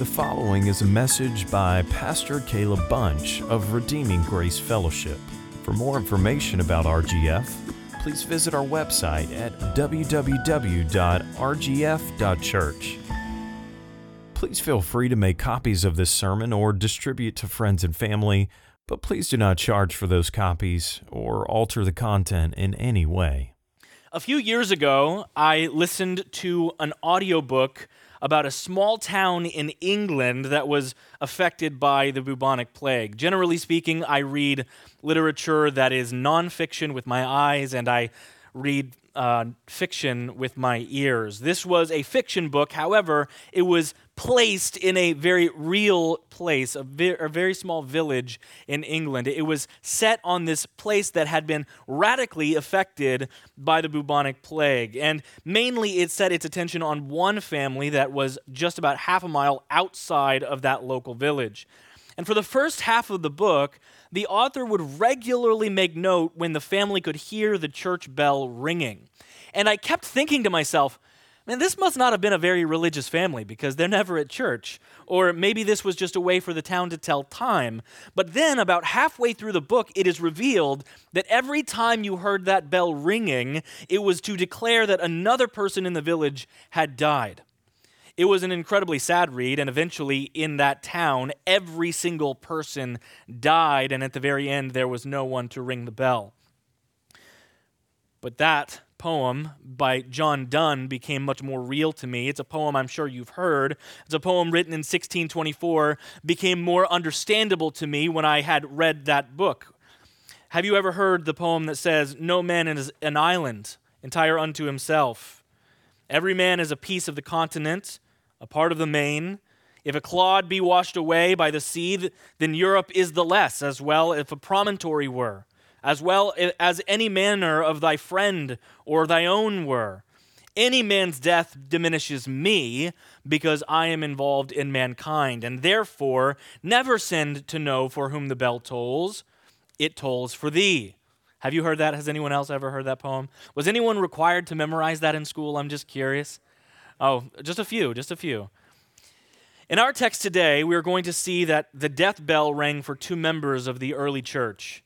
The following is a message by Pastor Caleb Bunch of Redeeming Grace Fellowship. For more information about RGF, please visit our website at www.rgf.church. Please feel free to make copies of this sermon or distribute to friends and family, but please do not charge for those copies or alter the content in any way. A few years ago, I listened to an audiobook about a small town in England that was affected by the bubonic plague. Generally speaking, I read literature that is nonfiction with my eyes, and I read fiction with my ears. This was a fiction book. However, it was placed in a very real place, a very small village in England. It was set on this place that had been radically affected by the bubonic plague. And mainly it set its attention on one family that was just about half a mile outside of that local village. And for the first half of the book, the author would regularly make note when the family could hear the church bell ringing. And I kept thinking to myself, man, this must not have been a very religious family because they're never at church. Or maybe this was just a way for the town to tell time. But then about halfway through the book, it is revealed that every time you heard that bell ringing, it was to declare that another person in the village had died. It was an incredibly sad read, and eventually in that town, every single person died, and at the very end, there was no one to ring the bell. But that poem by John Donne became much more real to me. It's a poem I'm sure you've heard. It's a poem written in 1624, became more understandable to me when I had read that book. Have you ever heard the poem that says, "No man is an island, entire unto himself. Every man is a piece of the continent, a part of the main. If a clod be washed away by the sea, then Europe is the less, as well if a promontory were. As well as any manner of thy friend or thy own were. Any man's death diminishes me, because I am involved in mankind, and therefore never send to know for whom the bell tolls. It tolls for thee." Have you heard that? Has anyone else ever heard that poem? Was anyone required to memorize that in school? I'm just curious. Oh, just a few. In our text today, we are going to see that the death bell rang for two members of the early church.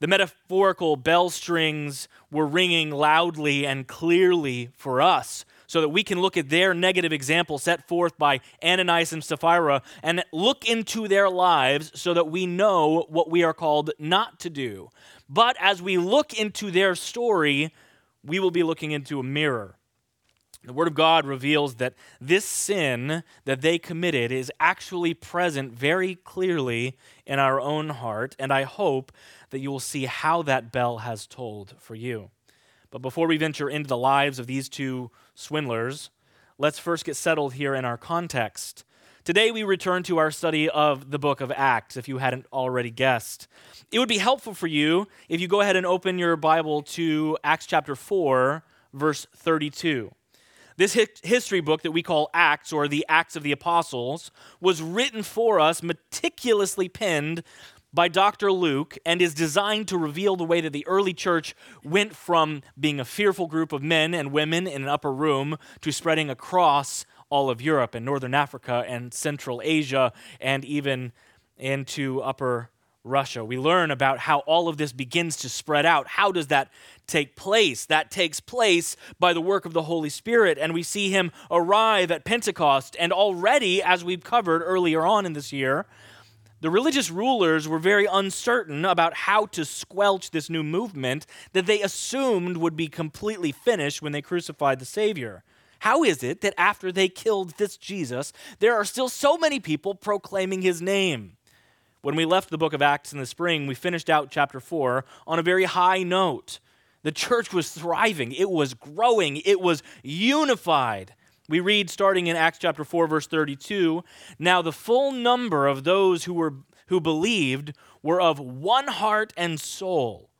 The metaphorical bell strings were ringing loudly and clearly for us so that we can look at their negative example set forth by Ananias and Sapphira and look into their lives so that we know what we are called not to do. But as we look into their story, we will be looking into a mirror. The Word of God reveals that this sin that they committed is actually present very clearly in our own heart, and I hope that you will see how that bell has tolled for you. But before we venture into the lives of these two swindlers, let's first get settled here in our context. Today we return to our study of the book of Acts, if you hadn't already guessed. It would be helpful for you if you go ahead and open your Bible to Acts chapter 4, verse 32. This history book that we call Acts, or the Acts of the Apostles, was written for us, meticulously penned by Dr. Luke, and is designed to reveal the way that the early church went from being a fearful group of men and women in an upper room to spreading across all of Europe and Northern Africa and Central Asia and even into Upper Russia. We learn about how all of this begins to spread out. How does that take place? That takes place by the work of the Holy Spirit, and we see him arrive at Pentecost. And already, as we've covered earlier on in this year, the religious rulers were very uncertain about how to squelch this new movement that they assumed would be completely finished when they crucified the Savior. How is it that after they killed this Jesus, there are still so many people proclaiming his name? When we left the book of Acts in the spring, we finished out chapter 4 on a very high note. The church was thriving. It was growing. It was unified. We read starting in Acts chapter 4, verse 32, "Now the full number of those who believed were of one heart and soul.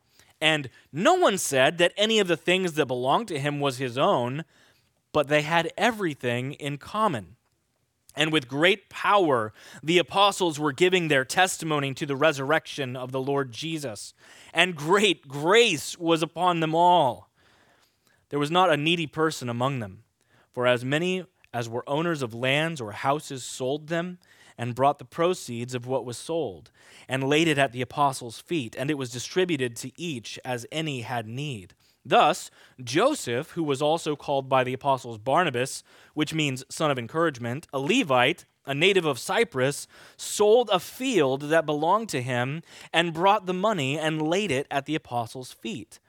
And no one said that any of the things that belonged to him was his own, but they had everything in common. And with great power, the apostles were giving their testimony to the resurrection of the Lord Jesus. And great grace was upon them all. There was not a needy person among them, for as many as were owners of lands or houses sold them, and brought the proceeds of what was sold, and laid it at the apostles' feet, and it was distributed to each as any had need. Thus, Joseph, who was also called by the apostles Barnabas, which means son of encouragement, a Levite, a native of Cyprus, sold a field that belonged to him, and brought the money and laid it at the apostles' feet.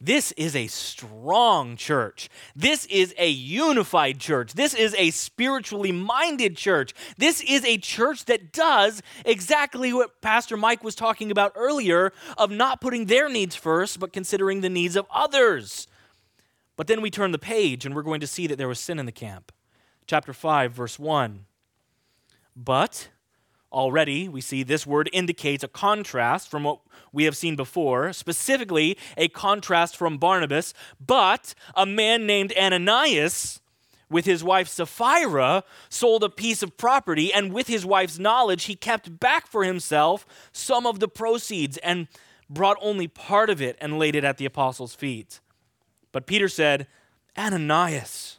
This is a strong church. This is a unified church. This is a spiritually minded church. This is a church that does exactly what Pastor Mike was talking about earlier, of not putting their needs first, but considering the needs of others. But then we turn the page and we're going to see that there was sin in the camp. Chapter 5, verse 1. But already, we see this word indicates a contrast from what we have seen before, specifically a contrast from Barnabas, but a man named Ananias with his wife Sapphira sold a piece of property, and with his wife's knowledge, he kept back for himself some of the proceeds and brought only part of it and laid it at the apostles' feet. But Peter said, Ananias,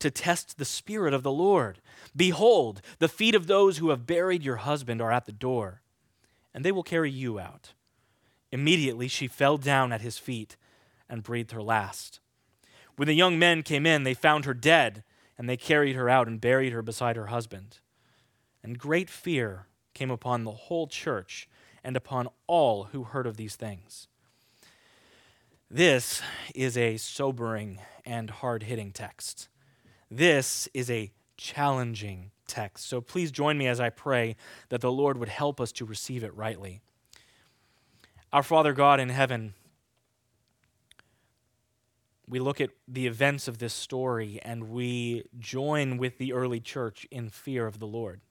to test the Spirit of the Lord? Behold, the feet of those who have buried your husband are at the door, and they will carry you out." Immediately she fell down at his feet and breathed her last. When the young men came in, they found her dead, and they carried her out and buried her beside her husband. And great fear came upon the whole church and upon all who heard of these things. This is a sobering and hard-hitting text. This is a challenging text. So please join me as I pray that the Lord would help us to receive it rightly. Our Father God in heaven, we look at the events of this story and we join with the early church in fear of the Lord.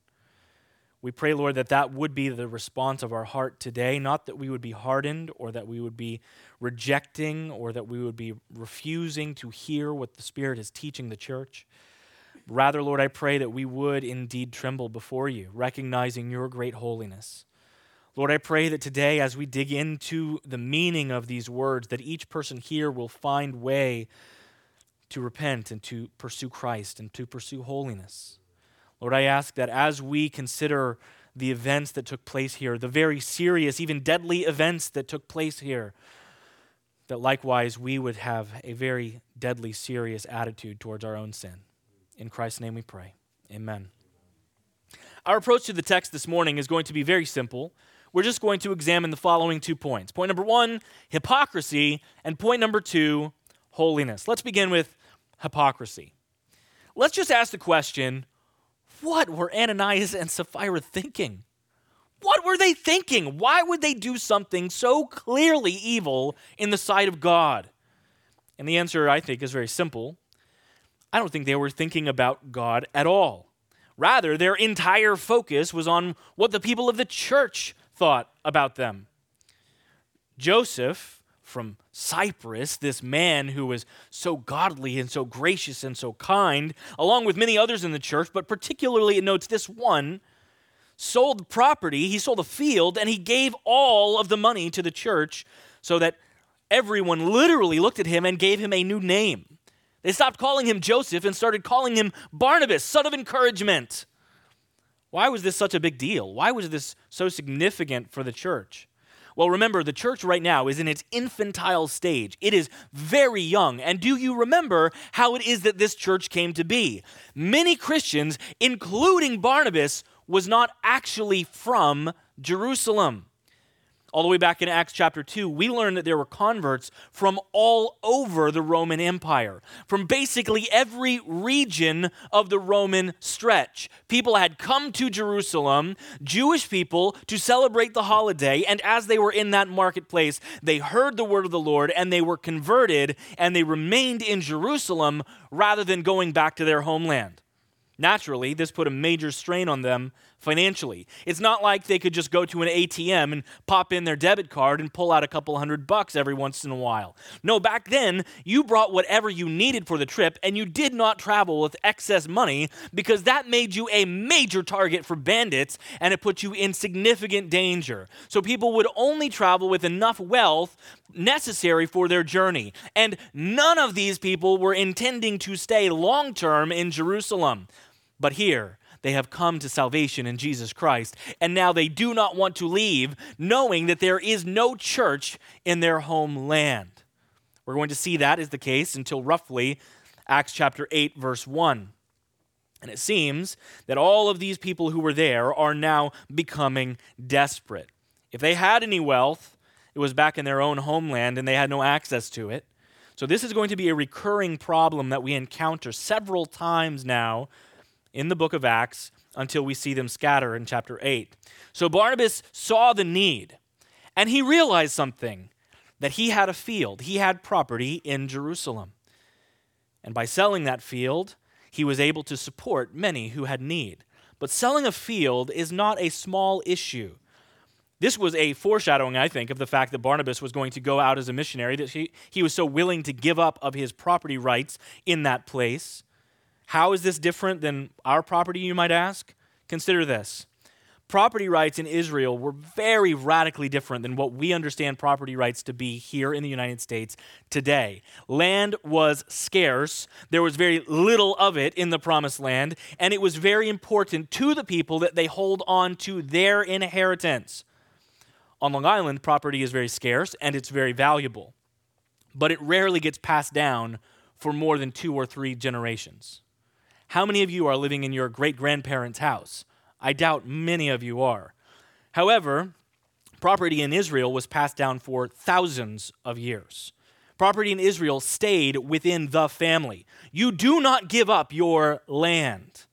We pray, Lord, that that would be the response of our heart today, not that we would be hardened or that we would be rejecting or that we would be refusing to hear what the Spirit is teaching the church. Rather, Lord, I pray that we would indeed tremble before you, recognizing your great holiness. Lord, I pray that today, as we dig into the meaning of these words, that each person here will find way to repent and to pursue Christ and to pursue holiness. Lord, I ask that as we consider the events that took place here, the very serious, even deadly events that took place here, that likewise we would have a very deadly, serious attitude towards our own sin. In Christ's name we pray. Amen. Our approach to the text this morning is going to be very simple. We're just going to examine the following 2 points. Point number 1, hypocrisy, and point number 2, holiness. Let's begin with hypocrisy. Let's just ask the question, what were Ananias and Sapphira thinking? What were they thinking? Why would they do something so clearly evil in the sight of God? And the answer, I think, is very simple. I don't think they were thinking about God at all. Rather, their entire focus was on what the people of the church thought about them. Joseph from Cyprus, this man who was so godly and so gracious and so kind, along with many others in the church, but particularly it notes this one, sold property, he sold a field, and he gave all of the money to the church so that everyone literally looked at him and gave him a new name. They stopped calling him Joseph and started calling him Barnabas, son of encouragement. Why was this such a big deal? Why was this so significant for the church? Well, remember, the church right now is in its infantile stage. It is very young. And do you remember how it is that this church came to be? Many Christians, including Barnabas, was not actually from Jerusalem. All the way back in Acts chapter 2, we learn that there were converts from all over the Roman Empire, from basically every region of the Roman stretch. People had come to Jerusalem, Jewish people, to celebrate the holiday, and as they were in that marketplace, they heard the word of the Lord, and they were converted, and they remained in Jerusalem rather than going back to their homeland. Naturally, this put a major strain on them financially. It's not like they could just go to an ATM and pop in their debit card and pull out a couple $100 every once in a while. No, back then, you brought whatever you needed for the trip, and you did not travel with excess money because that made you a major target for bandits, and it put you in significant danger. So people would only travel with enough wealth necessary for their journey, and none of these people were intending to stay long-term in Jerusalem. But here, they have come to salvation in Jesus Christ, and now they do not want to leave, knowing that there is no church in their homeland. We're going to see that is the case until roughly Acts chapter 8, verse 1. And it seems that all of these people who were there are now becoming desperate. If they had any wealth, it was back in their own homeland, and they had no access to it. So this is going to be a recurring problem that we encounter several times now in the book of Acts until we see them scatter in chapter 8. So Barnabas saw the need, and he realized something, that he had a field. He had property in Jerusalem. And by selling that field, he was able to support many who had need. But selling a field is not a small issue. This was a foreshadowing, I think, of the fact that Barnabas was going to go out as a missionary, that he was so willing to give up of his property rights in that place. How is this different than our property, you might ask? Consider this. Property rights in Israel were very radically different than what we understand property rights to be here in the United States today. Land was scarce. There was very little of it in the Promised Land, and it was very important to the people that they hold on to their inheritance. On Long Island, property is very scarce and it's very valuable, but it rarely gets passed down for more than 2 or 3 generations. How many of you are living in your great-grandparents' house? I doubt many of you are. However, property in Israel was passed down for thousands of years. Property in Israel stayed within the family. You do not give up your land.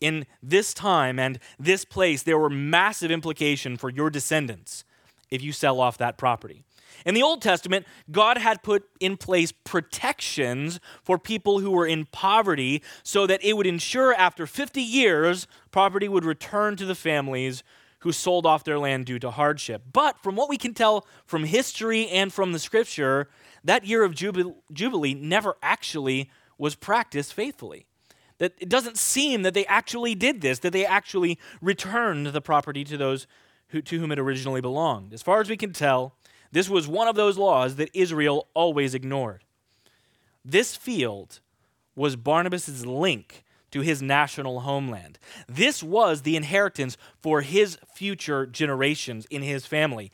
In this time and this place, there were massive implications for your descendants if you sell off that property. In the Old Testament, God had put in place protections for people who were in poverty so that it would ensure after 50 years, property would return to the families who sold off their land due to hardship. But from what we can tell from history and from the Scripture, that year of Jubilee never actually was practiced faithfully. That it doesn't seem that they actually did this, that they actually returned the property to those to whom it originally belonged. As far as we can tell, this was one of those laws that Israel always ignored. This field was Barnabas' link to his national homeland. This was the inheritance for his future generations in his family.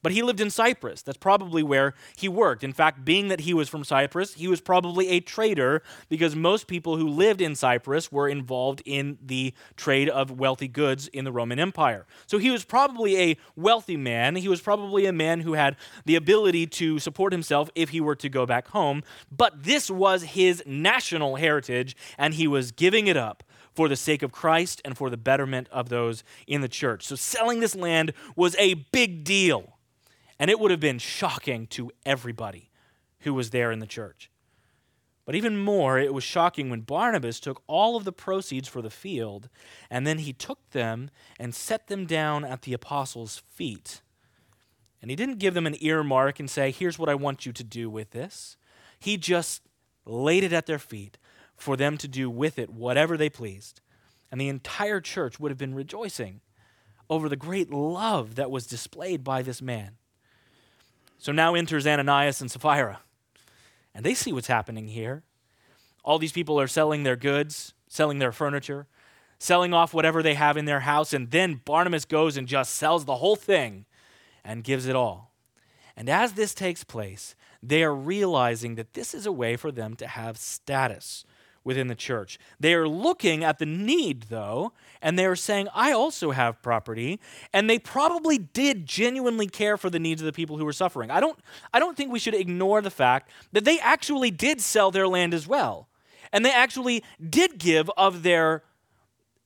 But he lived in Cyprus. That's probably where he worked. In fact, being that he was from Cyprus, he was probably a trader because most people who lived in Cyprus were involved in the trade of wealthy goods in the Roman Empire. So he was probably a wealthy man. He was probably a man who had the ability to support himself if he were to go back home. But this was his national heritage, and he was giving it up for the sake of Christ and for the betterment of those in the church. So selling this land was a big deal. And it would have been shocking to everybody who was there in the church. But even more, it was shocking when Barnabas took all of the proceeds for the field, and then he took them and set them down at the apostles' feet. And he didn't give them an earmark and say, here's what I want you to do with this. He just laid it at their feet for them to do with it whatever they pleased. And the entire church would have been rejoicing over the great love that was displayed by this man. So now enters Ananias and Sapphira, and they see what's happening here. All these people are selling their goods, selling their furniture, selling off whatever they have in their house, and then Barnabas goes and just sells the whole thing and gives it all. And as this takes place, they are realizing that this is a way for them to have status, within the church. They are looking at the need, though, and they are saying, I also have property, and they probably did genuinely care for the needs of the people who were suffering. I don't think we should ignore the fact that they actually did sell their land as well, and they actually did give of their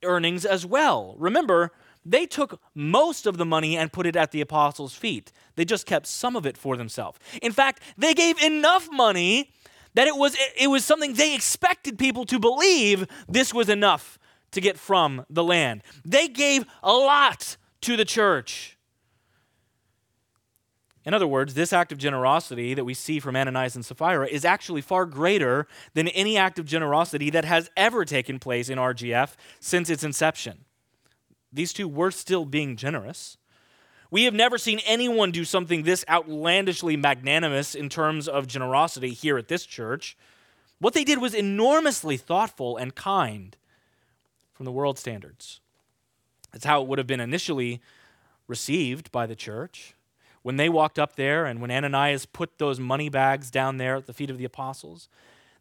earnings as well. Remember, they took most of the money and put it at the apostles' feet. They just kept some of it for themselves. In fact, they gave enough money that it was something they expected people to believe this was enough to get from the land. They gave a lot to the church. In other words, this act of generosity that we see from Ananias and Sapphira is actually far greater than any act of generosity that has ever taken place in RGF since its inception. These two were still being generous. We have never seen anyone do something this outlandishly magnanimous in terms of generosity here at this church. What they did was enormously thoughtful and kind from the world standards. That's how it would have been initially received by the church. When they walked up there and when Ananias put those money bags down there at the feet of the apostles,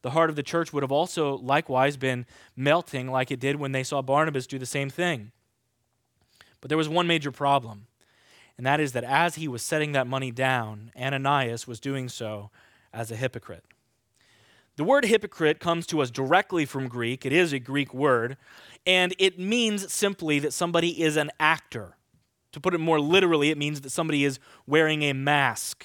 the heart of the church would have also likewise been melting like it did when they saw Barnabas do the same thing. But there was one major problem, and that is that as he was setting that money down, Ananias was doing so as a hypocrite. The word hypocrite comes to us directly from Greek. It is a Greek word, and it means simply that somebody is an actor. To put it more literally, it means that somebody is wearing a mask.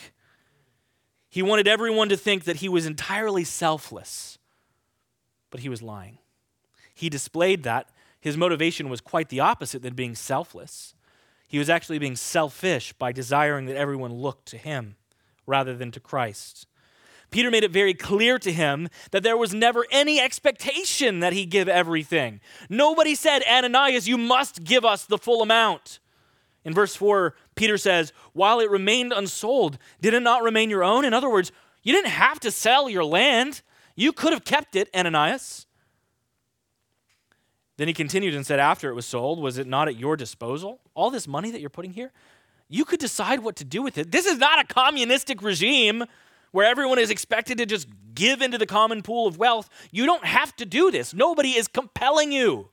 He wanted everyone to think that he was entirely selfless, but he was lying. He displayed that. His motivation was quite the opposite than being selfless. He was actually being selfish by desiring that everyone look to him rather than to Christ. Peter made it very clear to him that there was never any expectation that he give everything. Nobody said, Ananias, you must give us the full amount. In verse 4, Peter says, while it remained unsold, did it not remain your own? In other words, you didn't have to sell your land. You could have kept it, Ananias. Then he continued and said, after it was sold, was it not at your disposal? All this money that you're putting here, you could decide what to do with it. This is not a communistic regime where everyone is expected to just give into the common pool of wealth. You don't have to do this. Nobody is compelling you.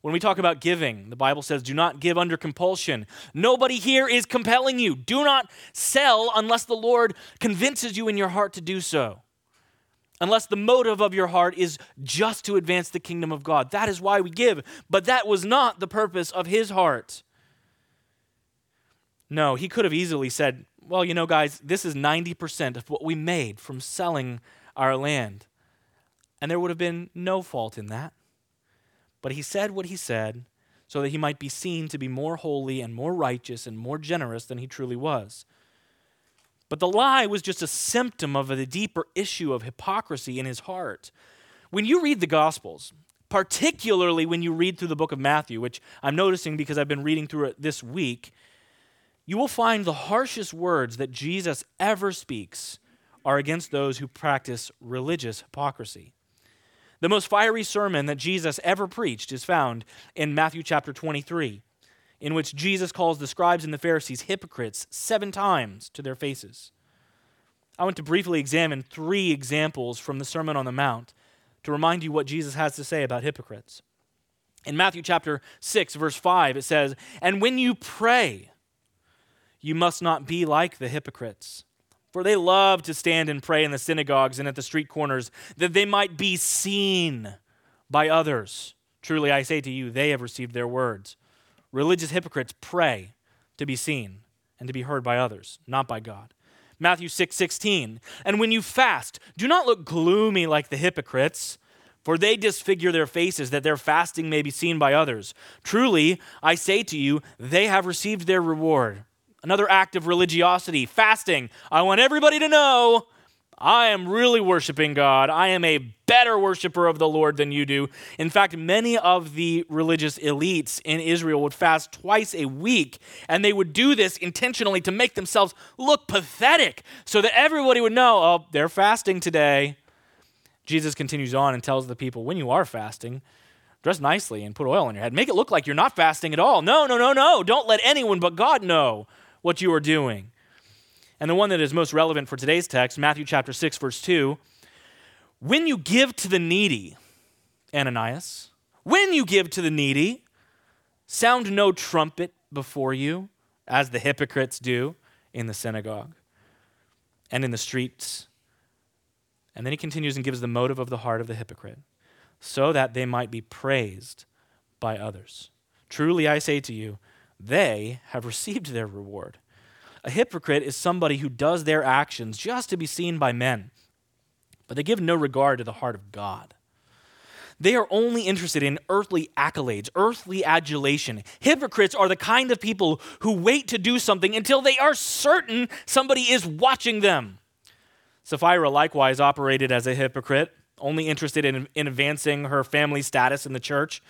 When we talk about giving, the Bible says, do not give under compulsion. Nobody here is compelling you. Do not sell unless the Lord convinces you in your heart to do so. Unless the motive of your heart is just to advance the kingdom of God. That is why we give, but that was not the purpose of his heart. No, he could have easily said, well, you know, guys, this is 90% of what we made from selling our land. And there would have been no fault in that. But he said what he said so that he might be seen to be more holy and more righteous and more generous than he truly was. But the lie was just a symptom of the deeper issue of hypocrisy in his heart. When you read the Gospels, particularly when you read through the book of Matthew, which I'm noticing because I've been reading through it this week, you will find the harshest words that Jesus ever speaks are against those who practice religious hypocrisy. The most fiery sermon that Jesus ever preached is found in Matthew chapter 23. In which Jesus calls the scribes and the Pharisees hypocrites 7 times to their faces. I want to briefly examine 3 examples from the Sermon on the Mount to remind you what Jesus has to say about hypocrites. In Matthew chapter 6, verse 5, it says, and when you pray, you must not be like the hypocrites, for they love to stand and pray in the synagogues and at the street corners, that they might be seen by others. Truly, I say to you, they have received their rewards. Religious hypocrites pray to be seen and to be heard by others, not by God. Matthew 6:16, and when you fast, do not look gloomy like the hypocrites, for they disfigure their faces that their fasting may be seen by others. Truly, I say to you, they have received their reward. Another act of religiosity, fasting. I want everybody to know I am really worshiping God. I am a better worshiper of the Lord than you do. In fact, many of the religious elites in Israel would fast twice a week, and they would do this intentionally to make themselves look pathetic so that everybody would know, oh, they're fasting today. Jesus continues on and tells the people, when you are fasting, dress nicely and put oil on your head. Make it look like you're not fasting at all. No. Don't let anyone but God know what you are doing. And the one that is most relevant for today's text, Matthew chapter 6, verse 2, when you give to the needy, Ananias, when you give to the needy, sound no trumpet before you, as the hypocrites do in the synagogue and in the streets. And then he continues and gives the motive of the heart of the hypocrite, so that they might be praised by others. Truly I say to you, they have received their reward. A hypocrite is somebody who does their actions just to be seen by men, but they give no regard to the heart of God. They are only interested in earthly accolades, earthly adulation. Hypocrites are the kind of people who wait to do something until they are certain somebody is watching them. Sapphira likewise operated as a hypocrite, only interested in advancing her family status in the church.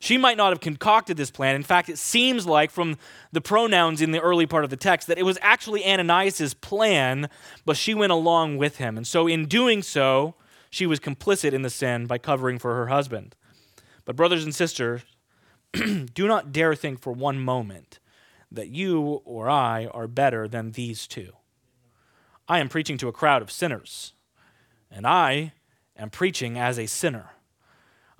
She might not have concocted this plan. In fact, it seems like from the pronouns in the early part of the text that it was actually Ananias' plan, but she went along with him. And so in doing so, she was complicit in the sin by covering for her husband. But brothers and sisters, do not dare think for one moment that you or I are better than these two. I am preaching to a crowd of sinners, and I am preaching as a sinner.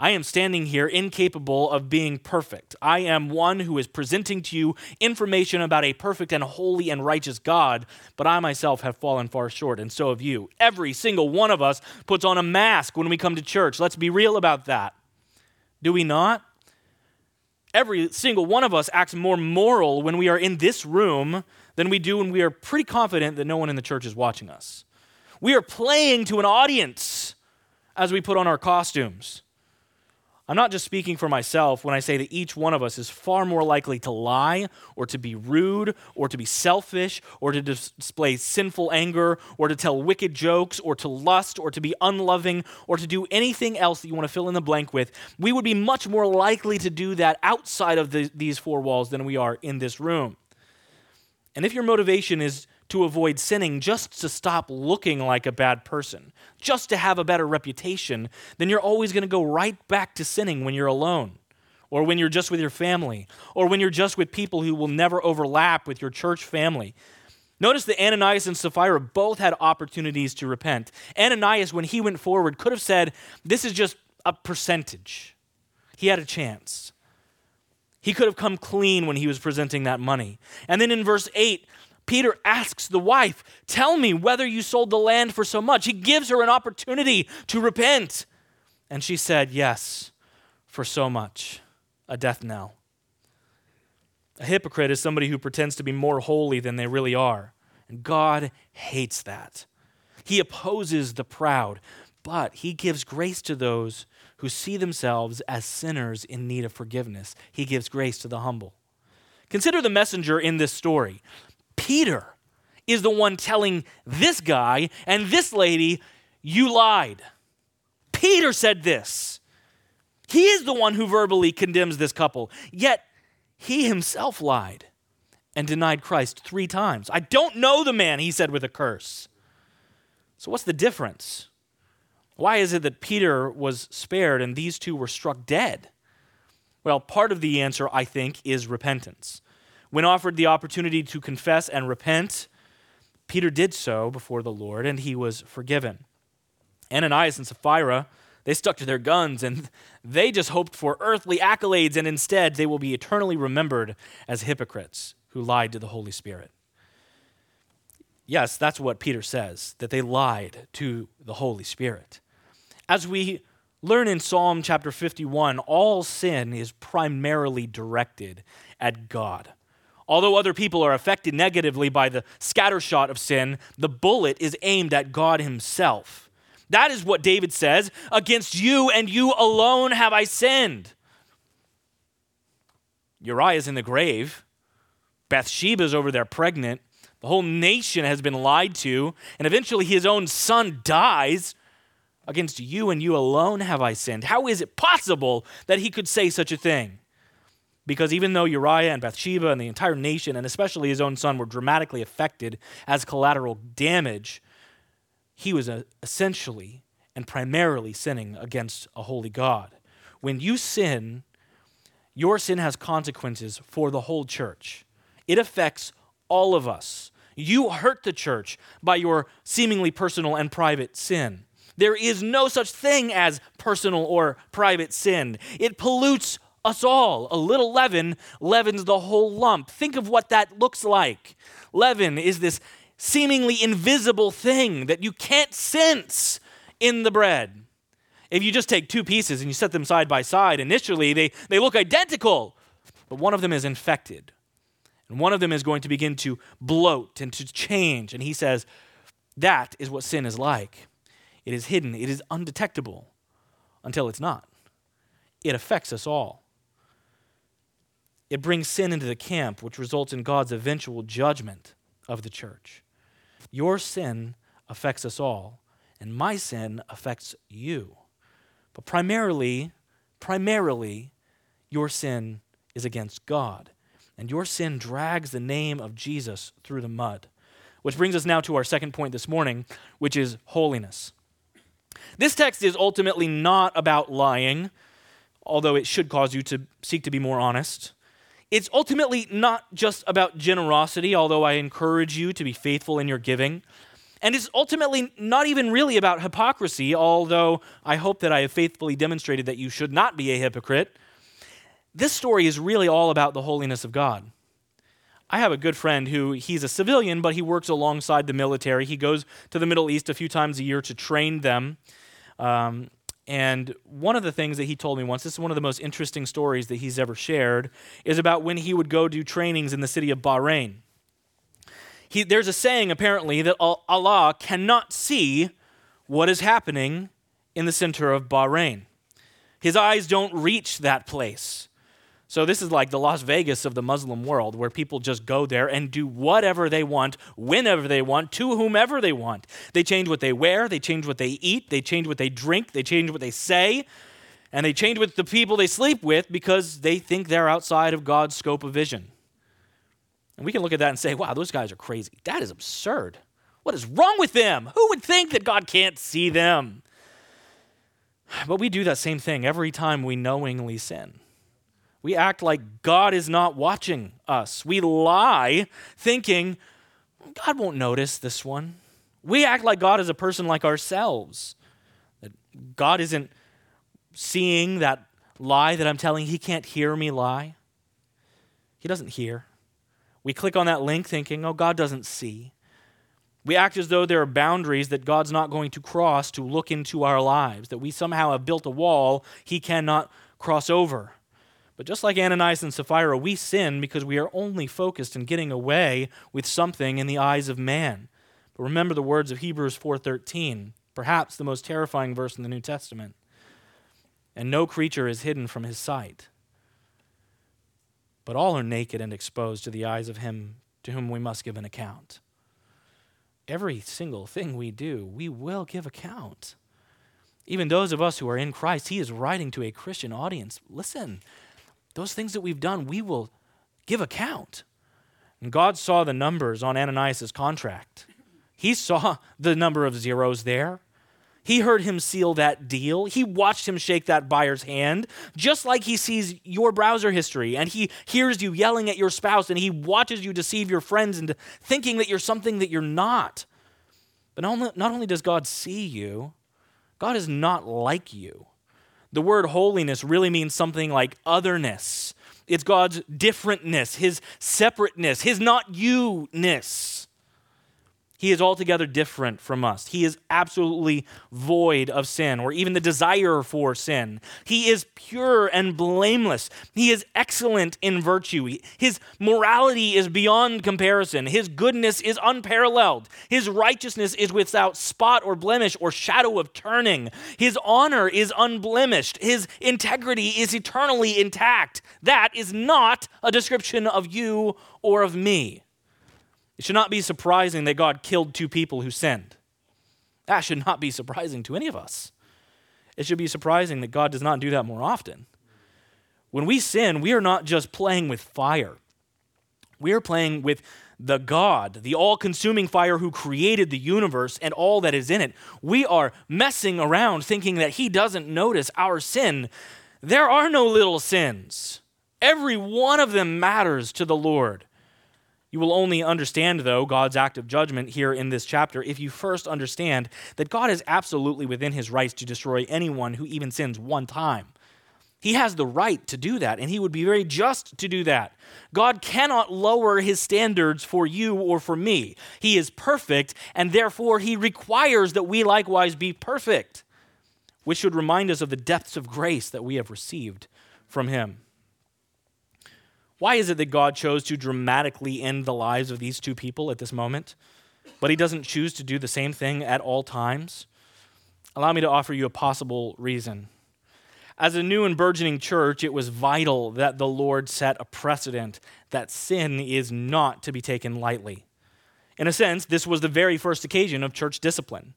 I am standing here incapable of being perfect. I am one who is presenting to you information about a perfect and holy and righteous God, but I myself have fallen far short, and so have you. Every single one of us puts on a mask when we come to church. Let's be real about that. Do we not? Every single one of us acts more moral when we are in this room than we do when we are pretty confident that no one in the church is watching us. We are playing to an audience as we put on our costumes. I'm not just speaking for myself when I say that each one of us is far more likely to lie or to be rude or to be selfish or to display sinful anger or to tell wicked jokes or to lust or to be unloving or to do anything else that you want to fill in the blank with. We would be much more likely to do that outside of these four walls than we are in this room. And if your motivation is to avoid sinning just to stop looking like a bad person, just to have a better reputation, then you're always going to go right back to sinning when you're alone, or when you're just with your family, or when you're just with people who will never overlap with your church family. Notice that Ananias and Sapphira both had opportunities to repent. Ananias, when he went forward, could have said, this is just a percentage. He had a chance. He could have come clean when he was presenting that money. And then in verse 8, Peter asks the wife, tell me whether you sold the land for so much. He gives her an opportunity to repent. And she said, yes, for so much. A death knell. A hypocrite is somebody who pretends to be more holy than they really are. And God hates that. He opposes the proud, but he gives grace to those who see themselves as sinners in need of forgiveness. He gives grace to the humble. Consider the messenger in this story. Peter is the one telling this guy and this lady, you lied. Peter said this. He is the one who verbally condemns this couple, yet he himself lied and denied Christ 3 times. I don't know the man, he said with a curse. So what's the difference? Why is it that Peter was spared and these two were struck dead? Well, part of the answer, I think, is repentance. When offered the opportunity to confess and repent, Peter did so before the Lord, and he was forgiven. Ananias and Sapphira, they stuck to their guns, and they just hoped for earthly accolades, and instead they will be eternally remembered as hypocrites who lied to the Holy Spirit. Yes, that's what Peter says, that they lied to the Holy Spirit. As we learn in Psalm chapter 51, all sin is primarily directed at God. Although other people are affected negatively by the scattershot of sin, the bullet is aimed at God himself. That is what David says, against you and you alone have I sinned. Uriah's in the grave. Bathsheba's over there pregnant. The whole nation has been lied to. And eventually his own son dies. Against you and you alone have I sinned. How is it possible that he could say such a thing? Because even though Uriah and Bathsheba and the entire nation, and especially his own son, were dramatically affected as collateral damage, he was essentially and primarily sinning against a holy God. When you sin, your sin has consequences for the whole church. It affects all of us. You hurt the church by your seemingly personal and private sin. There is no such thing as personal or private sin. It pollutes us all. A little leaven leavens the whole lump. Think of what that looks like. Leaven is this seemingly invisible thing that you can't sense in the bread. If you just take two pieces and you set them side by side, initially they look identical, but one of them is infected. And one of them is going to begin to bloat and to change. And he says, that is what sin is like. It is hidden. It is undetectable until it's not. It affects us all. It brings sin into the camp, which results in God's eventual judgment of the church. Your sin affects us all, and my sin affects you. But primarily, your sin is against God. And your sin drags the name of Jesus through the mud. Which brings us now to our second point this morning, which is holiness. This text is ultimately not about lying, although it should cause you to seek to be more honest. It's ultimately not just about generosity, although I encourage you to be faithful in your giving. And it's ultimately not even really about hypocrisy, although I hope that I have faithfully demonstrated that you should not be a hypocrite. This story is really all about the holiness of God. I have a good friend who, he's a civilian, but he works alongside the military. He goes to the Middle East a few times a year to train them. And one of the things that he told me once, this is one of the most interesting stories that he's ever shared, is about when he would go do trainings in the city of Bahrain. There's a saying, apparently, that Allah cannot see what is happening in the center of Bahrain. His eyes don't reach that place. So this is like the Las Vegas of the Muslim world, where people just go there and do whatever they want, whenever they want, to whomever they want. They change what they wear, they change what they eat, they change what they drink, they change what they say, and they change with the people they sleep with because they think they're outside of God's scope of vision. And we can look at that and say, wow, those guys are crazy. That is absurd. What is wrong with them? Who would think that God can't see them? But we do that same thing every time we knowingly sin. We act like God is not watching us. We lie thinking, God won't notice this one. We act like God is a person like ourselves. That God isn't seeing that lie that I'm telling. He can't hear me lie. He doesn't hear. We click on that link thinking, oh, God doesn't see. We act as though there are boundaries that God's not going to cross to look into our lives, that we somehow have built a wall he cannot cross over. But just like Ananias and Sapphira, we sin because we are only focused on getting away with something in the eyes of man. But remember the words of Hebrews 4:13, perhaps the most terrifying verse in the New Testament. And no creature is hidden from his sight, but all are naked and exposed to the eyes of him to whom we must give an account. Every single thing we do, we will give account. Even those of us who are in Christ, he is writing to a Christian audience. Listen, those things that we've done, we will give account. And God saw the numbers on Ananias' contract. He saw the number of zeros there. He heard him seal that deal. He watched him shake that buyer's hand, just like he sees your browser history, and he hears you yelling at your spouse, and he watches you deceive your friends into thinking that you're something that you're not. But not only does God see you, God is not like you. The word holiness really means something like otherness. It's God's differentness, his separateness, his not you-ness. He is altogether different from us. He is absolutely void of sin or even the desire for sin. He is pure and blameless. He is excellent in virtue. His morality is beyond comparison. His goodness is unparalleled. His righteousness is without spot or blemish or shadow of turning. His honor is unblemished. His integrity is eternally intact. That is not a description of you or of me. It should not be surprising that God killed two people who sinned. That should not be surprising to any of us. It should be surprising that God does not do that more often. When we sin, we are not just playing with fire. We are playing with the God, the all-consuming fire who created the universe and all that is in it. We are messing around thinking that he doesn't notice our sin. There are no little sins. Every one of them matters to the Lord. You will only understand, though, God's act of judgment here in this chapter if you first understand that God is absolutely within his rights to destroy anyone who even sins one time. He has the right to do that, and he would be very just to do that. God cannot lower his standards for you or for me. He is perfect, and therefore he requires that we likewise be perfect, which should remind us of the depths of grace that we have received from him. Why is it that God chose to dramatically end the lives of these two people at this moment, but he doesn't choose to do the same thing at all times? Allow me to offer you a possible reason. As a new and burgeoning church, it was vital that the Lord set a precedent that sin is not to be taken lightly. In a sense, this was the very first occasion of church discipline.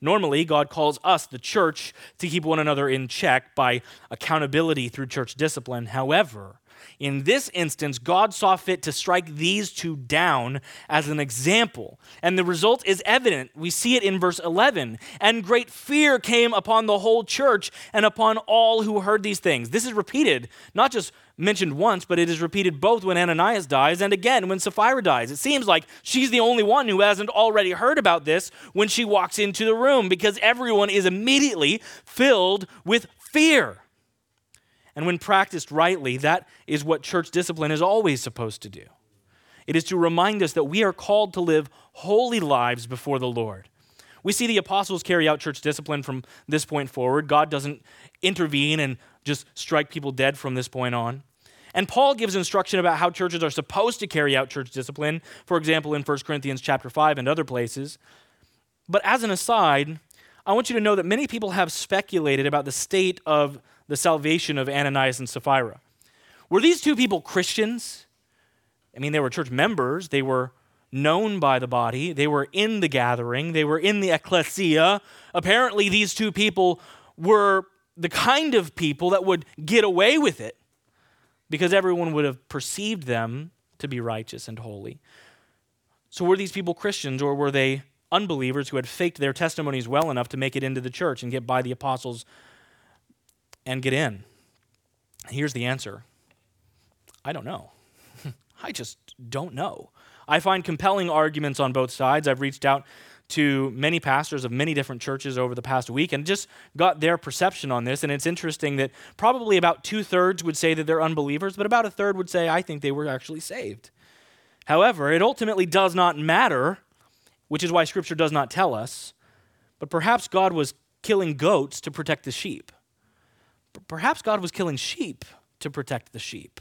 Normally, God calls us, the church, to keep one another in check by accountability through church discipline. However, in this instance, God saw fit to strike these two down as an example, and the result is evident. We see it in verse 11. And great fear came upon the whole church and upon all who heard these things. This is repeated, not just mentioned once, but it is repeated both when Ananias dies and again when Sapphira dies. It seems like she's the only one who hasn't already heard about this when she walks into the room, because everyone is immediately filled with fear. And when practiced rightly, that is what church discipline is always supposed to do. It is to remind us that we are called to live holy lives before the Lord. We see the apostles carry out church discipline from this point forward. God doesn't intervene and just strike people dead from this point on. And Paul gives instruction about how churches are supposed to carry out church discipline, for example, in 1 Corinthians chapter 5 and other places. But as an aside, I want you to know that many people have speculated about the state of the salvation of Ananias and Sapphira. Were these two people Christians? I mean, they were church members. They were known by the body. They were in the gathering. They were in the ecclesia. Apparently, these two people were the kind of people that would get away with it because everyone would have perceived them to be righteous and holy. So were these people Christians, or were they unbelievers who had faked their testimonies well enough to make it into the church and get by the apostles and get in? Here's the answer. I don't know. I just don't know. I find compelling arguments on both sides. I've reached out to many pastors of many different churches over the past week and just got their perception on this. And it's interesting that probably about 2/3 would say that they're unbelievers, but about 1/3 would say, I think they were actually saved. However, it ultimately does not matter, which is why Scripture does not tell us. But perhaps God was killing goats to protect the sheep. Perhaps God was killing sheep to protect the sheep.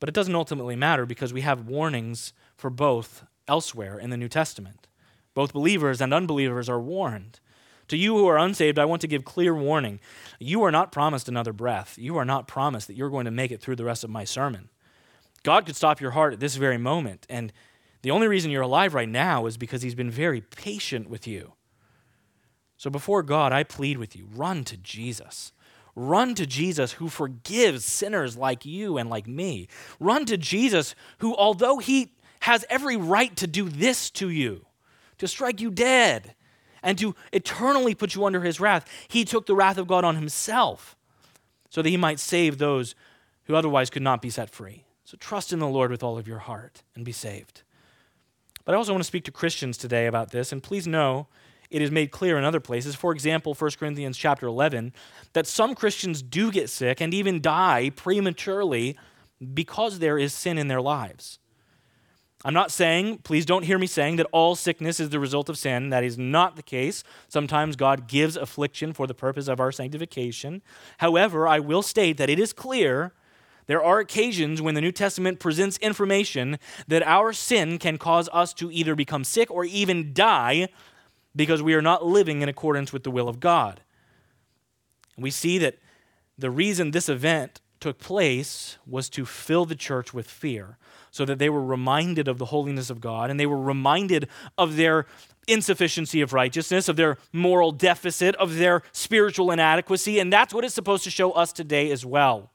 But it doesn't ultimately matter, because we have warnings for both elsewhere in the New Testament. Both believers and unbelievers are warned. To you who are unsaved, I want to give clear warning. You are not promised another breath. You are not promised that you're going to make it through the rest of my sermon. God could stop your heart at this very moment, and the only reason you're alive right now is because he's been very patient with you. So before God, I plead with you, run to Jesus. Run to Jesus, who forgives sinners like you and like me. Run to Jesus, who, although he has every right to do this to you, to strike you dead and to eternally put you under his wrath, he took the wrath of God on himself so that he might save those who otherwise could not be set free. So trust in the Lord with all of your heart and be saved. But I also want to speak to Christians today about this, and please know it is made clear in other places, for example, 1 Corinthians chapter 11, that some Christians do get sick and even die prematurely because there is sin in their lives. I'm not saying, please don't hear me saying, that all sickness is the result of sin. That is not the case. Sometimes God gives affliction for the purpose of our sanctification. However, I will state that it is clear there are occasions when the New Testament presents information that our sin can cause us to either become sick or even die, because we are not living in accordance with the will of God. We see that the reason this event took place was to fill the church with fear, so that they were reminded of the holiness of God, and they were reminded of their insufficiency of righteousness, of their moral deficit, of their spiritual inadequacy, and that's what it's supposed to show us today as well.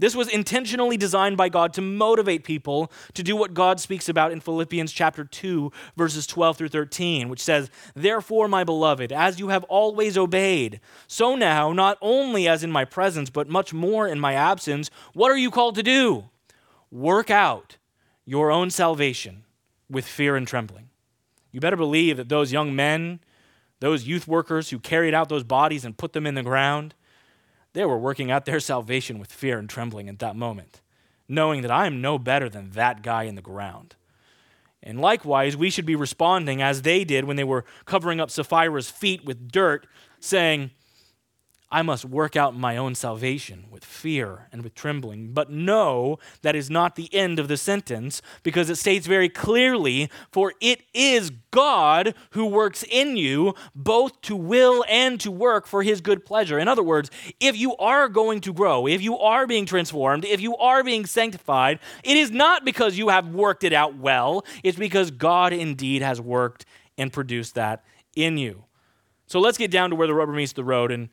This was intentionally designed by God to motivate people to do what God speaks about in Philippians chapter 2, verses 12 through 13, which says, "Therefore, my beloved, as you have always obeyed, so now, not only as in my presence, but much more in my absence, what are you called to do? work out your own salvation with fear and trembling. You better believe that those young men, those youth workers who carried out those bodies and put them in the ground, they were working out their salvation with fear and trembling at that moment, knowing that I am no better than that guy in the ground. And likewise, we should be responding as they did when they were covering up Sapphira's feet with dirt, saying, I must work out my own salvation with fear and with trembling. But no, that is not the end of the sentence, because it states very clearly, for it is God who works in you both to will and to work for his good pleasure. In other words, if you are going to grow, if you are being transformed, if you are being sanctified, it is not because you have worked it out well. It's because God indeed has worked and produced that in you. So let's get down to where the rubber meets the road and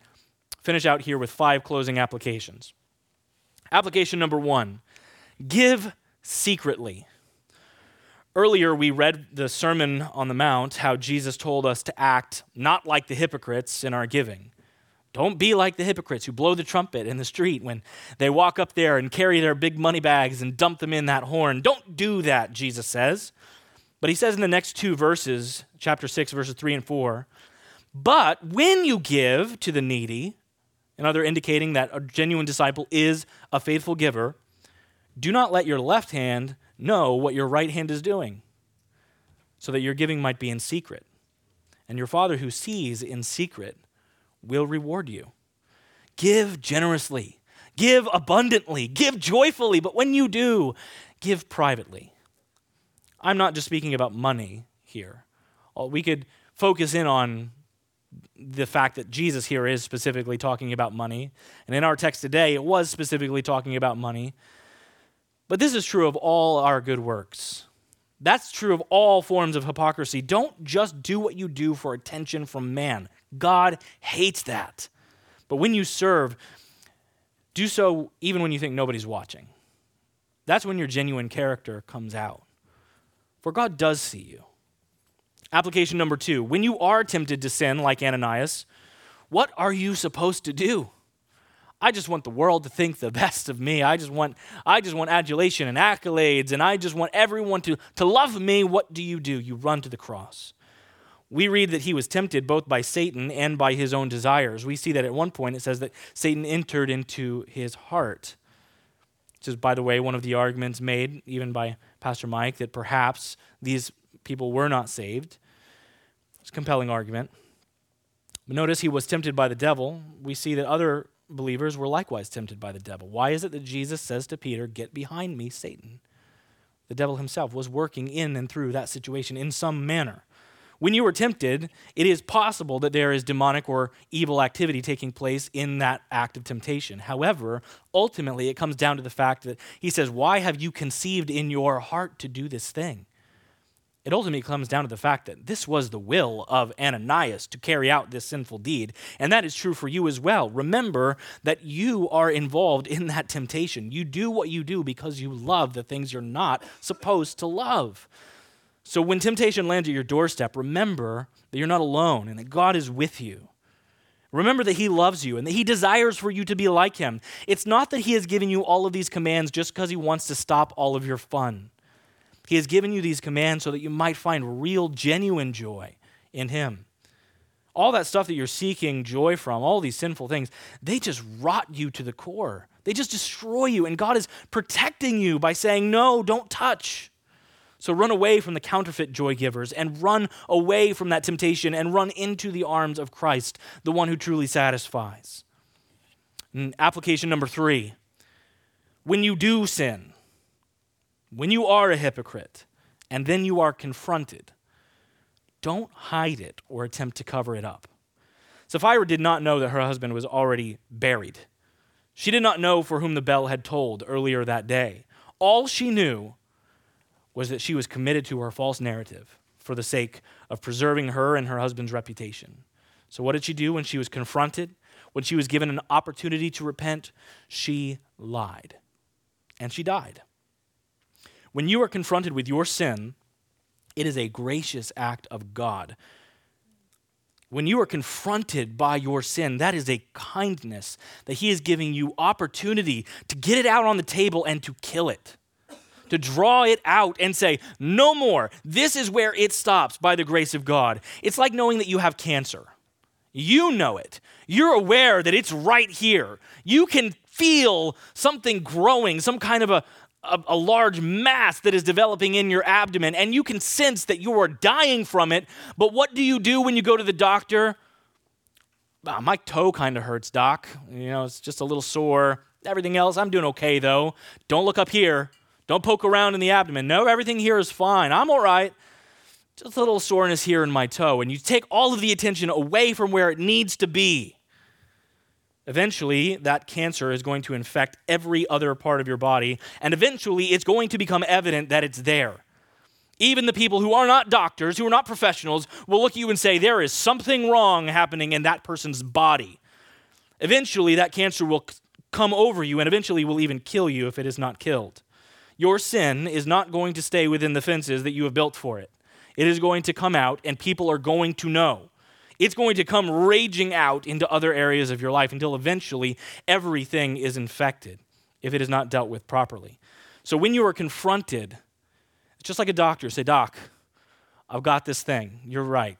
finish out here with 5 closing applications. Application number 1, give secretly. Earlier we read the Sermon on the Mount, how Jesus told us to act not like the hypocrites in our giving. Don't be like the hypocrites who blow the trumpet in the street when they walk up there and carry their big money bags and dump them in that horn. Don't do that, Jesus says. But he says in the next 2 verses, chapter 6, verses 3 and 4, but when you give to the needy, another indicating that a genuine disciple is a faithful giver, do not let your left hand know what your right hand is doing, so that your giving might be in secret. And your Father who sees in secret will reward you. Give generously, give abundantly, give joyfully, but when you do, give privately. I'm not just speaking about money here. We could focus in on the fact that Jesus here is specifically talking about money. And in our text today, it was specifically talking about money. But this is true of all our good works. That's true of all forms of hypocrisy. Don't just do what you do for attention from man. God hates that. But when you serve, do so even when you think nobody's watching. That's when your genuine character comes out. For God does see you. Application number 2, when you are tempted to sin like Ananias, what are you supposed to do? I just want the world to think the best of me. I just want adulation and accolades, and I just want everyone to love me. What do? You run to the cross. We read that he was tempted both by Satan and by his own desires. We see that at one point it says that Satan entered into his heart. This is, by the way, one of the arguments made even by Pastor Mike that perhaps these people were not saved. It's a compelling argument. But notice he was tempted by the devil. We see that other believers were likewise tempted by the devil. Why is it that Jesus says to Peter, "Get behind me, Satan"? The devil himself was working in and through that situation in some manner. When you are tempted, it is possible that there is demonic or evil activity taking place in that act of temptation. However, ultimately it comes down to the fact that he says, "Why have you conceived in your heart to do this thing?" It ultimately comes down to the fact that this was the will of Ananias to carry out this sinful deed. And that is true for you as well. Remember that you are involved in that temptation. You do what you do because you love the things you're not supposed to love. So when temptation lands at your doorstep, remember that you're not alone and that God is with you. Remember that he loves you and that he desires for you to be like him. It's not that he has given you all of these commands just because he wants to stop all of your fun. He has given you these commands so that you might find real, genuine joy in him. All that stuff that you're seeking joy from, all these sinful things, they just rot you to the core. They just destroy you, and God is protecting you by saying, no, don't touch. So run away from the counterfeit joy givers and run away from that temptation and run into the arms of Christ, the one who truly satisfies. And application number 3, when you do sin, when you are a hypocrite and then you are confronted, don't hide it or attempt to cover it up. Sapphira did not know that her husband was already buried. She did not know for whom the bell had tolled earlier that day. All she knew was that she was committed to her false narrative for the sake of preserving her and her husband's reputation. So what did she do when she was confronted? When she was given an opportunity to repent, she lied and she died. When you are confronted with your sin, it is a gracious act of God. When you are confronted by your sin, that is a kindness that he is giving you opportunity to get it out on the table and to kill it. to draw it out and say, no more. This is where it stops by the grace of God. It's like knowing that you have cancer. You know it. You're aware that it's right here. You can feel something growing, some kind of a large mass that is developing in your abdomen, and you can sense that you are dying from it. But what do you do when you go to the doctor? Oh, my toe kind of hurts, doc. You know, it's just a little sore. Everything else, I'm doing okay, though. Don't look up here. Don't poke around in the abdomen. No, everything here is fine. I'm all right. Just a little soreness here in my toe. And you take all of the attention away from where it needs to be. Eventually, that cancer is going to infect every other part of your body, and eventually it's going to become evident that it's there. Even the people who are not doctors, who are not professionals, will look at you and say, there is something wrong happening in that person's body. Eventually, that cancer will come over you and eventually will even kill you if it is not killed. Your sin is not going to stay within the fences that you have built for it. It is going to come out, and people are going to know. It's going to come raging out into other areas of your life until eventually everything is infected if it is not dealt with properly. So when you are confronted, it's just like a doctor. Say, Doc, I've got this thing. You're right.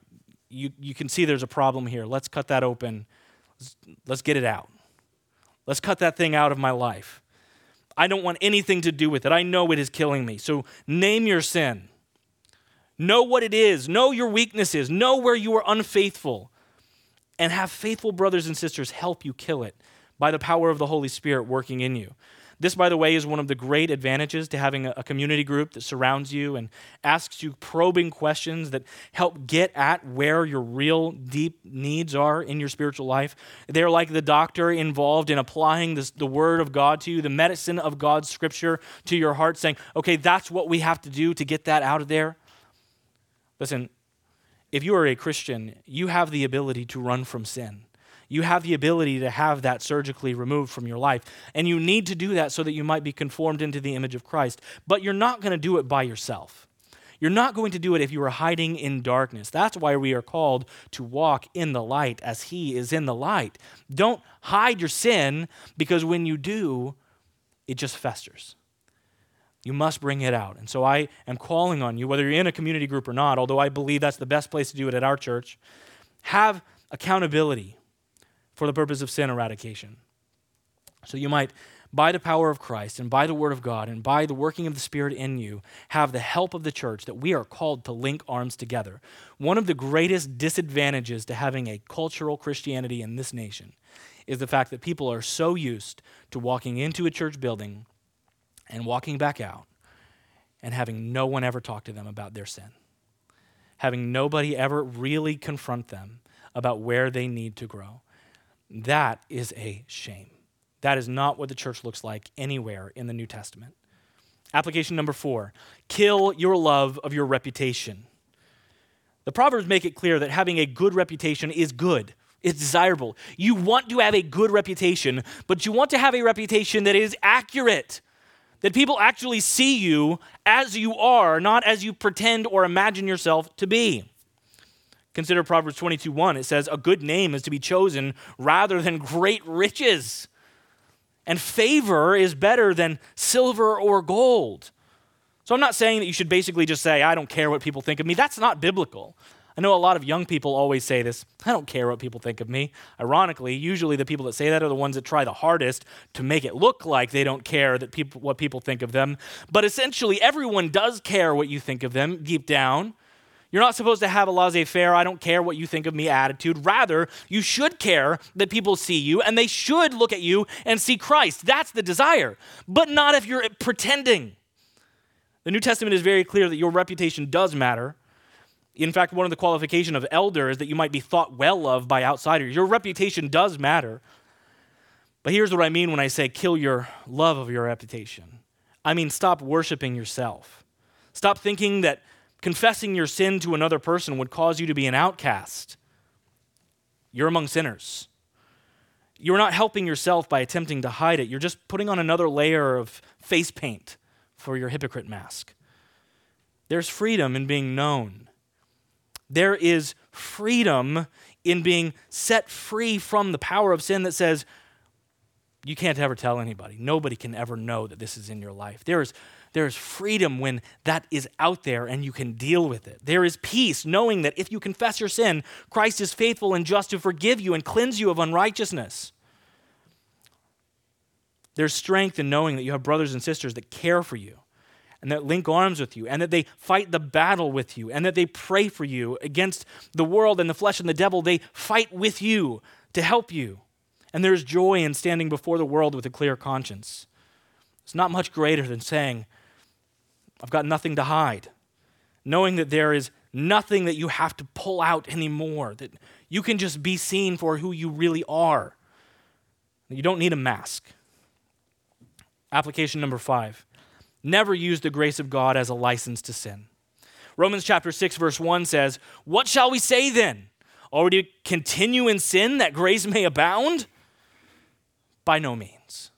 You can see there's a problem here. Let's cut that open. Let's get it out. Let's cut that thing out of my life. I don't want anything to do with it. I know it is killing me. So name your sin. Know what it is. Know your weaknesses. Know where you are unfaithful. And have faithful brothers and sisters help you kill it by the power of the Holy Spirit working in you. This, by the way, is one of the great advantages to having a community group that surrounds you and asks you probing questions that help get at where your real deep needs are in your spiritual life. They're like the doctor involved in applying the word of God to you, the medicine of God's scripture to your heart, saying, okay, that's what we have to do to get that out of there. Listen, if you are a Christian, you have the ability to run from sin. You have the ability to have that surgically removed from your life. And you need to do that so that you might be conformed into the image of Christ. But you're not going to do it by yourself. You're not going to do it if you are hiding in darkness. That's why we are called to walk in the light as He is in the light. Don't hide your sin, because when you do, it just festers. You must bring it out. And so I am calling on you, whether you're in a community group or not, although I believe that's the best place to do it at our church, have accountability for the purpose of sin eradication. So you might, by the power of Christ and by the word of God and by the working of the Spirit in you, have the help of the church that we are called to link arms together. One of the greatest disadvantages to having a cultural Christianity in this nation is the fact that people are so used to walking into a church building and walking back out and having no one ever talk to them about their sin, having nobody ever really confront them about where they need to grow. That is a shame. That is not what the church looks like anywhere in the New Testament. Application number 4, kill your love of your reputation. The Proverbs make it clear that having a good reputation is good. It's desirable. You want to have a good reputation, but you want to have a reputation that is accurate, that people actually see you as you are, not as you pretend or imagine yourself to be. Consider Proverbs 22:1. It says, a good name is to be chosen rather than great riches, and favor is better than silver or gold. So I'm not saying that you should basically just say, I don't care what people think of me. That's not biblical. I know a lot of young people always say this, I don't care what people think of me. Ironically, usually the people that say that are the ones that try the hardest to make it look like they don't care that what people think of them. But essentially, everyone does care what you think of them deep down. You're not supposed to have a laissez-faire, I don't care what you think of me attitude. Rather, you should care that people see you and they should look at you and see Christ. That's the desire, but not if you're pretending. The New Testament is very clear that your reputation does matter. In fact, one of the qualifications of elder is that you might be thought well of by outsiders. Your reputation does matter. But here's what I mean when I say kill your love of your reputation. I mean, stop worshiping yourself. Stop thinking that confessing your sin to another person would cause you to be an outcast. You're among sinners. You're not helping yourself by attempting to hide it. You're just putting on another layer of face paint for your hypocrite mask. There's freedom in being known. There is freedom in being set free from the power of sin that says, you can't ever tell anybody. Nobody can ever know that this is in your life. There is There is freedom when that is out there and you can deal with it. There is peace knowing that if you confess your sin, Christ is faithful and just to forgive you and cleanse you of unrighteousness. There's strength in knowing that you have brothers and sisters that care for you and that link arms with you and that they fight the battle with you and that they pray for you against the world and the flesh and the devil. They fight with you to help you. And there's joy in standing before the world with a clear conscience. It's not much greater than saying, I've got nothing to hide. Knowing that there is nothing that you have to pull out anymore, that you can just be seen for who you really are. You don't need a mask. Application number 5, never use the grace of God as a license to sin. Romans chapter 6, verse 1 says, "What shall we say then? Are we to continue in sin that grace may abound? By no means."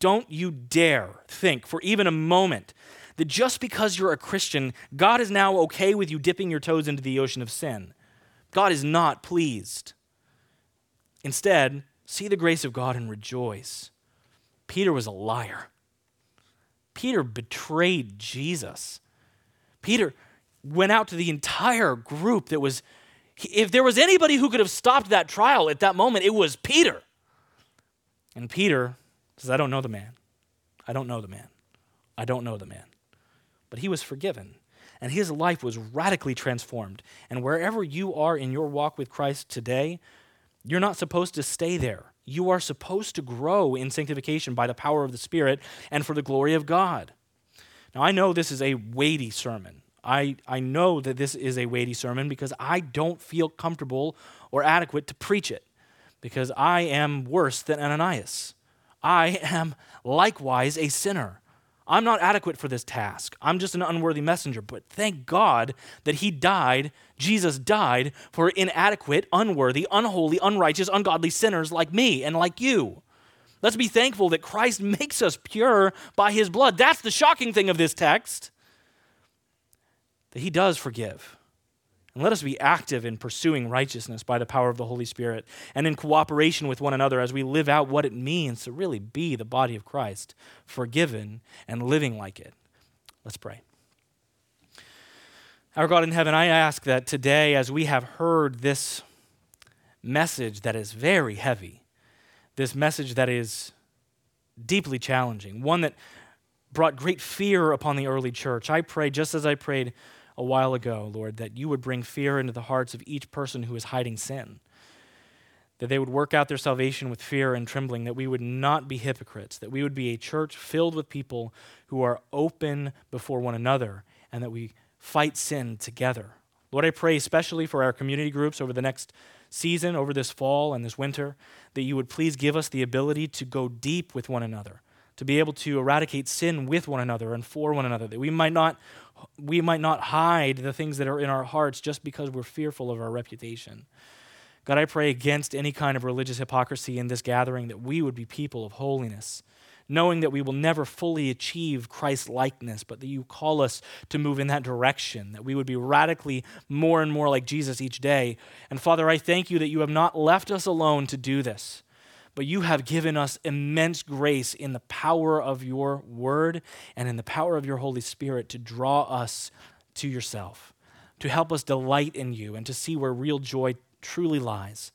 Don't you dare think for even a moment that just because you're a Christian, God is now okay with you dipping your toes into the ocean of sin. God is not pleased. Instead, see the grace of God and rejoice. Peter was a liar. Peter betrayed Jesus. Peter went out to the entire group that was, if there was anybody who could have stopped that trial at that moment, it was Peter. And Peter says, I don't know the man. But he was forgiven, and his life was radically transformed. And wherever you are in your walk with Christ today, you're not supposed to stay there. You are supposed to grow in sanctification by the power of the Spirit and for the glory of God. Now, I know this is a weighty sermon. I know that this is a weighty sermon because I don't feel comfortable or adequate to preach it because I am worse than Ananias. I am likewise a sinner. I'm not adequate for this task. I'm just an unworthy messenger, but thank God that Jesus died for inadequate, unworthy, unholy, unrighteous, ungodly sinners like me and like you. Let's be thankful that Christ makes us pure by his blood. That's the shocking thing of this text, that he does forgive. And let us be active in pursuing righteousness by the power of the Holy Spirit and in cooperation with one another as we live out what it means to really be the body of Christ, forgiven and living like it. Let's pray. Our God in heaven, I ask that today as we have heard this message that is very heavy, this message that is deeply challenging, one that brought great fear upon the early church, I pray just as I prayed a while ago, Lord, that you would bring fear into the hearts of each person who is hiding sin, that they would work out their salvation with fear and trembling, that we would not be hypocrites, that we would be a church filled with people who are open before one another, and that we fight sin together. Lord, I pray especially for our community groups over the next season, over this fall and this winter, that you would please give us the ability to go deep with one another, to be able to eradicate sin with one another and for one another, that we might not hide the things that are in our hearts just because we're fearful of our reputation. God, I pray against any kind of religious hypocrisy in this gathering, that we would be people of holiness, knowing that we will never fully achieve Christ-likeness, but that you call us to move in that direction, that we would be radically more and more like Jesus each day. And Father, I thank you that you have not left us alone to do this, but you have given us immense grace in the power of your word and in the power of your Holy Spirit to draw us to yourself, to help us delight in you and to see where real joy truly lies.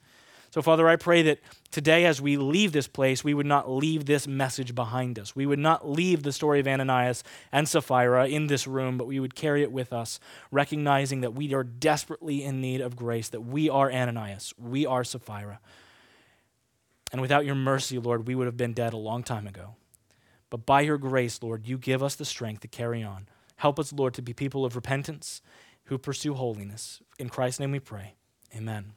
So Father, I pray that today as we leave this place, we would not leave this message behind us. We would not leave the story of Ananias and Sapphira in this room, but we would carry it with us, recognizing that we are desperately in need of grace, that we are Ananias, we are Sapphira. And without your mercy, Lord, we would have been dead a long time ago. But by your grace, Lord, you give us the strength to carry on. Help us, Lord, to be people of repentance who pursue holiness. In Christ's name we pray. Amen.